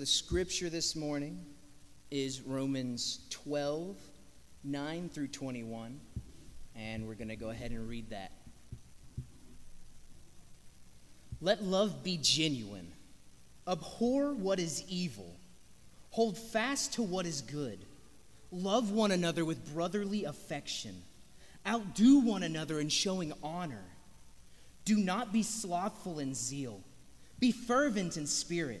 the scripture this morning is Romans 12, 9 through 21, and we're going to go ahead and read that. Let love be genuine. Abhor what is evil. Hold fast to what is good. Love one another with brotherly affection. Outdo one another in showing honor. Do not be slothful in zeal. Be fervent in spirit.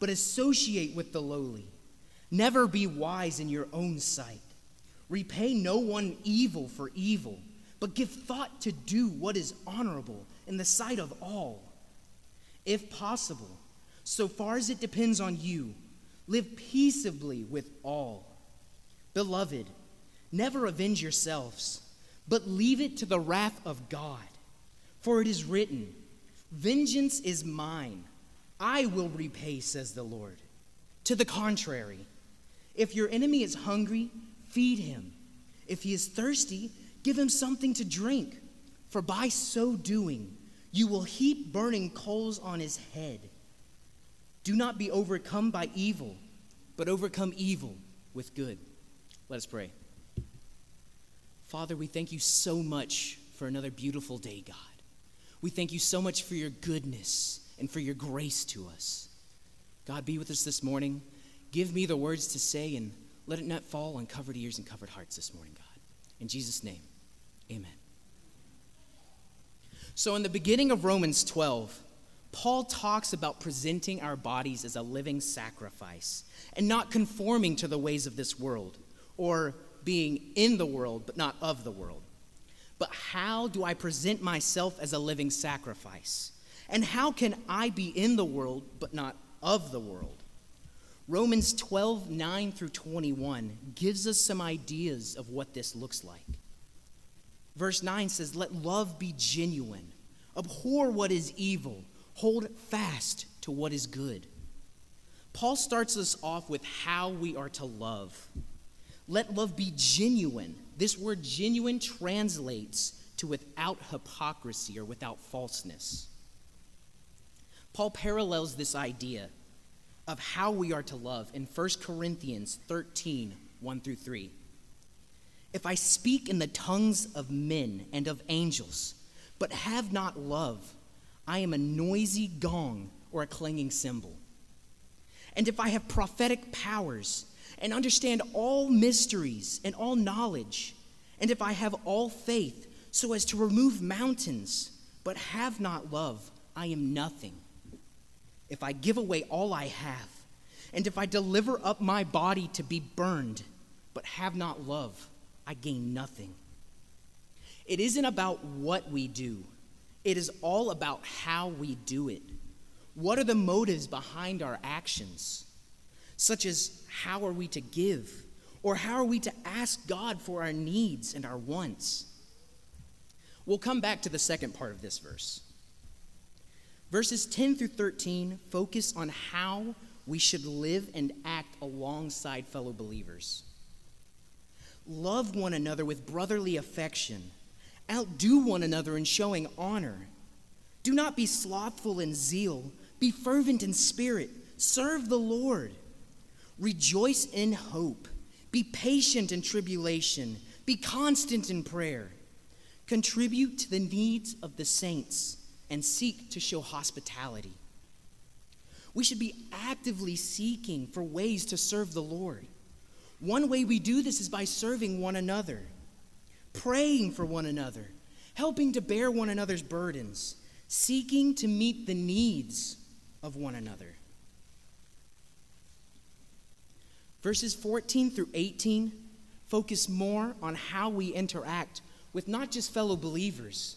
but associate with the lowly. Never be wise in your own sight. Repay no one evil for evil, but give thought to do what is honorable in the sight of all. If possible, so far as it depends on you, live peaceably with all. Beloved, never avenge yourselves, but leave it to the wrath of God. For it is written, "Vengeance is mine. I will repay, says the Lord." To the contrary, if your enemy is hungry, feed him. If he is thirsty, give him something to drink. For by so doing, you will heap burning coals on his head. Do not be overcome by evil, but overcome evil with good. Let us pray. Father, we thank you so much for another beautiful day, God. We thank you so much for your goodness and for your grace to us. God, be with us this morning. Give me the words to say, and let it not fall on covered ears and covered hearts this morning, God. In Jesus' name, amen. So in the beginning of Romans 12, Paul talks about presenting our bodies as a living sacrifice and not conforming to the ways of this world, or being in the world but not of the world. But how do I present myself as a living sacrifice? And how can I be in the world but not of the world? Romans 12, 9 through 21 gives us some ideas of what this looks like. Verse 9 says, "Let love be genuine. Abhor what is evil. Hold fast to what is good." Paul starts us off with how we are to love. Let love be genuine. This word genuine translates to without hypocrisy or without falseness. Paul parallels this idea of how we are to love in 1 Corinthians 13, 1 through 3. "If I speak in the tongues of men and of angels, but have not love, I am a noisy gong or a clanging cymbal. And if I have prophetic powers and understand all mysteries and all knowledge, and if I have all faith so as to remove mountains, but have not love, I am nothing. If I give away all I have, and if I deliver up my body to be burned, but have not love, I gain nothing." It isn't about what we do. It is all about how we do it. What are the motives behind our actions? Such as, how are we to give? Or how are we to ask God for our needs and our wants? We'll come back to the second part of this verse. Verses 10 through 13 focus on how we should live and act alongside fellow believers. Love one another with brotherly affection. Outdo one another in showing honor. Do not be slothful in zeal. Be fervent in spirit. Serve the Lord. Rejoice in hope. Be patient in tribulation. Be constant in prayer. Contribute to the needs of the saints and seek to show hospitality. We should be actively seeking for ways to serve the Lord. One way we do this is by serving one another, praying for one another, helping to bear one another's burdens, seeking to meet the needs of one another. Verses 14 through 18 focus more on how we interact with not just fellow believers,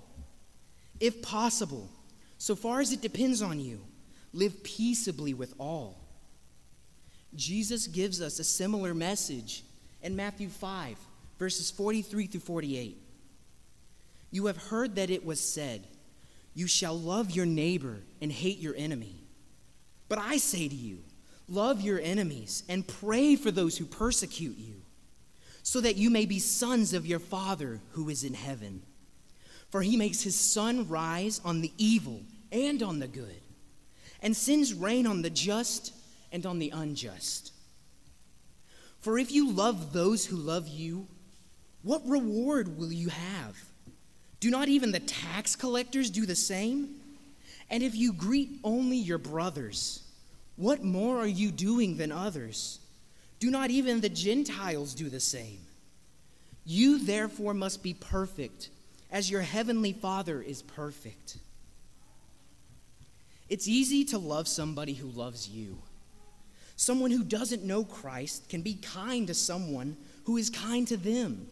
If possible, so far as it depends on you, live peaceably with all. Jesus gives us a similar message in Matthew 5, verses 43 through 48. You have heard that it was said, you shall love your neighbor and hate your enemy. But I say to you, love your enemies and pray for those who persecute you, so that you may be sons of your Father who is in heaven. For he makes his sun rise on the evil and on the good, and sends rain on the just and on the unjust. For if you love those who love you, what reward will you have? Do not even the tax collectors do the same? And if you greet only your brothers, what more are you doing than others? Do not even the Gentiles do the same? You therefore must be perfect, as your heavenly Father is perfect. It's easy to love somebody who loves you. Someone who doesn't know Christ can be kind to someone who is kind to them.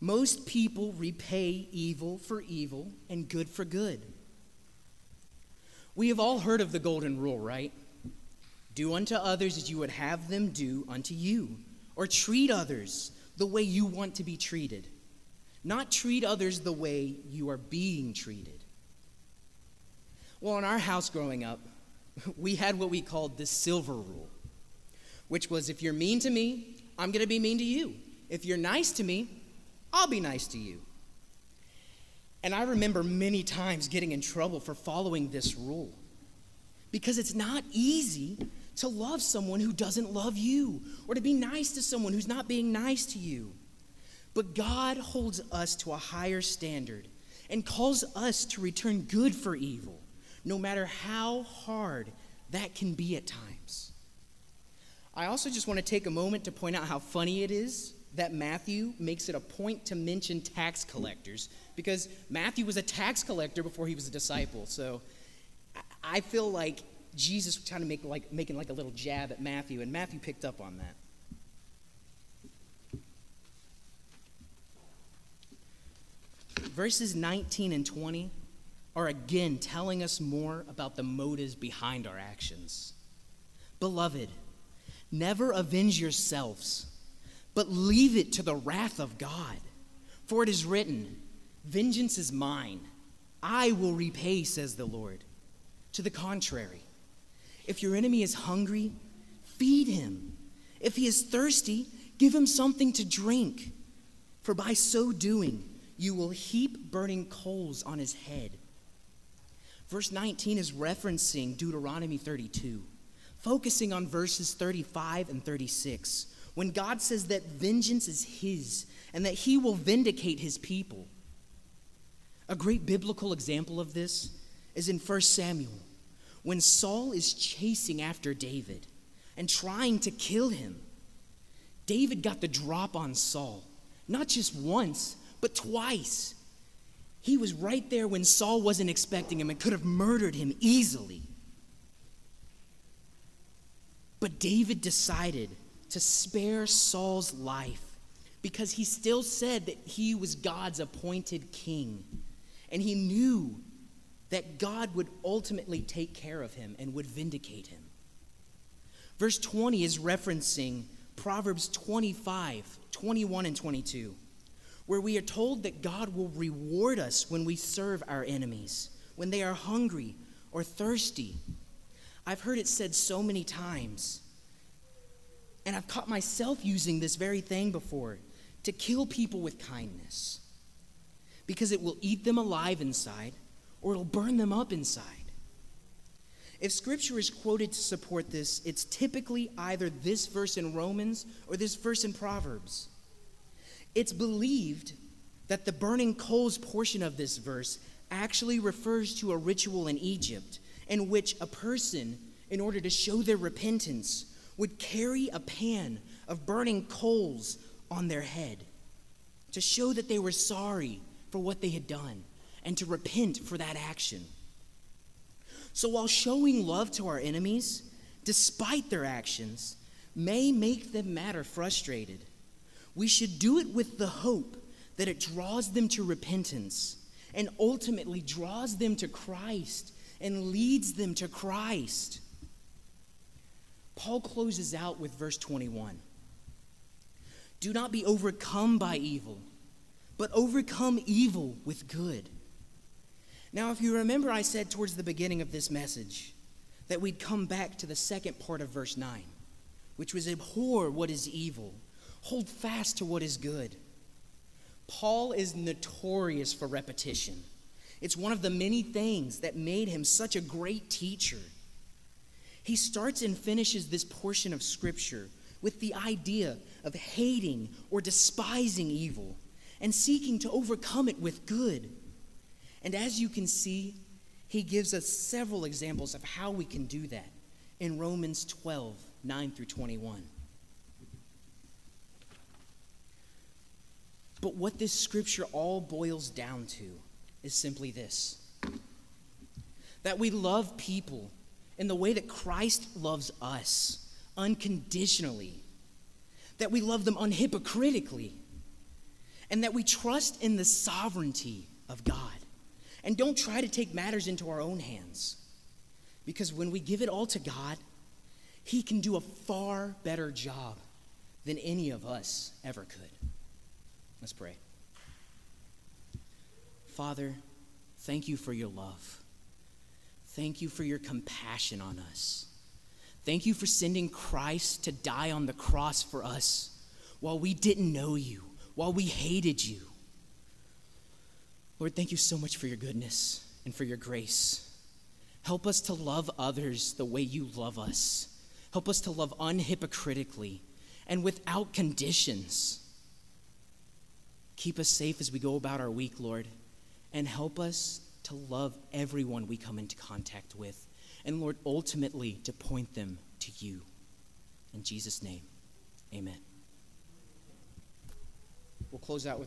Most people repay evil for evil and good for good. We have all heard of the golden rule, right? Do unto others as you would have them do unto you, or treat others the way you want to be treated, not treat others the way you are being treated. Well, in our house growing up, we had what we called the silver rule, which was if you're mean to me, I'm going to be mean to you. If you're nice to me, I'll be nice to you. And I remember many times getting in trouble for following this rule, because it's not easy to love someone who doesn't love you, or to be nice to someone who's not being nice to you. But God holds us to a higher standard and calls us to return good for evil, no matter how hard that can be at times. I also just want to take a moment to point out how funny it is that Matthew makes it a point to mention tax collectors, because Matthew was a tax collector before he was a disciple. So I feel like Jesus was trying to make a little jab at Matthew, and Matthew picked up on that. Verses 19 and 20 are again telling us more about the motives behind our actions. Beloved, never avenge yourselves, but leave it to the wrath of God. For it is written, vengeance is mine, I will repay, says the Lord. To the contrary, if your enemy is hungry, feed him. If he is thirsty, give him something to drink. For by so doing, you will heap burning coals on his head. Verse 19 is referencing Deuteronomy 32, focusing on verses 35 and 36, when God says that vengeance is his and that he will vindicate his people. A great biblical example of this is in 1 Samuel, when Saul is chasing after David and trying to kill him. David got the drop on Saul, not just once, but twice. He was right there when Saul wasn't expecting him and could have murdered him easily. But David decided to spare Saul's life because he still said that he was God's appointed king. And he knew that God would ultimately take care of him and would vindicate him. Verse 20 is referencing Proverbs 25, 21, and 22. Where we are told that God will reward us when we serve our enemies, when they are hungry or thirsty. I've heard it said so many times, and I've caught myself using this very thing before, to kill people with kindness, because it will eat them alive inside, or it'll burn them up inside. If Scripture is quoted to support this, it's typically either this verse in Romans or this verse in Proverbs. It's believed that the burning coals portion of this verse actually refers to a ritual in Egypt in which a person, in order to show their repentance, would carry a pan of burning coals on their head to show that they were sorry for what they had done and to repent for that action. So while showing love to our enemies, despite their actions, may make them mad or frustrated, we should do it with the hope that it draws them to repentance and ultimately draws them to Christ and leads them to Christ. Paul closes out with verse 21. Do not be overcome by evil, but overcome evil with good. Now, if you remember, I said towards the beginning of this message that we'd come back to the second part of verse 9, which was abhor what is evil, hold fast to what is good. Paul is notorious for repetition. It's one of the many things that made him such a great teacher. He starts and finishes this portion of Scripture with the idea of hating or despising evil and seeking to overcome it with good. And as you can see, he gives us several examples of how we can do that in Romans 12, 9 through 21. But what this Scripture all boils down to is simply this: that we love people in the way that Christ loves us, unconditionally, that we love them unhypocritically, and that we trust in the sovereignty of God and don't try to take matters into our own hands, because when we give it all to God, He can do a far better job than any of us ever could. Let's pray. Father, thank you for your love. Thank you for your compassion on us. Thank you for sending Christ to die on the cross for us while we didn't know you, while we hated you. Lord, thank you so much for your goodness and for your grace. Help us to love others the way you love us. Help us to love unhypocritically and without conditions. Keep us safe as we go about our week, Lord. And help us to love everyone we come into contact with. And Lord, ultimately, to point them to you. In Jesus' name, amen. We'll close out with our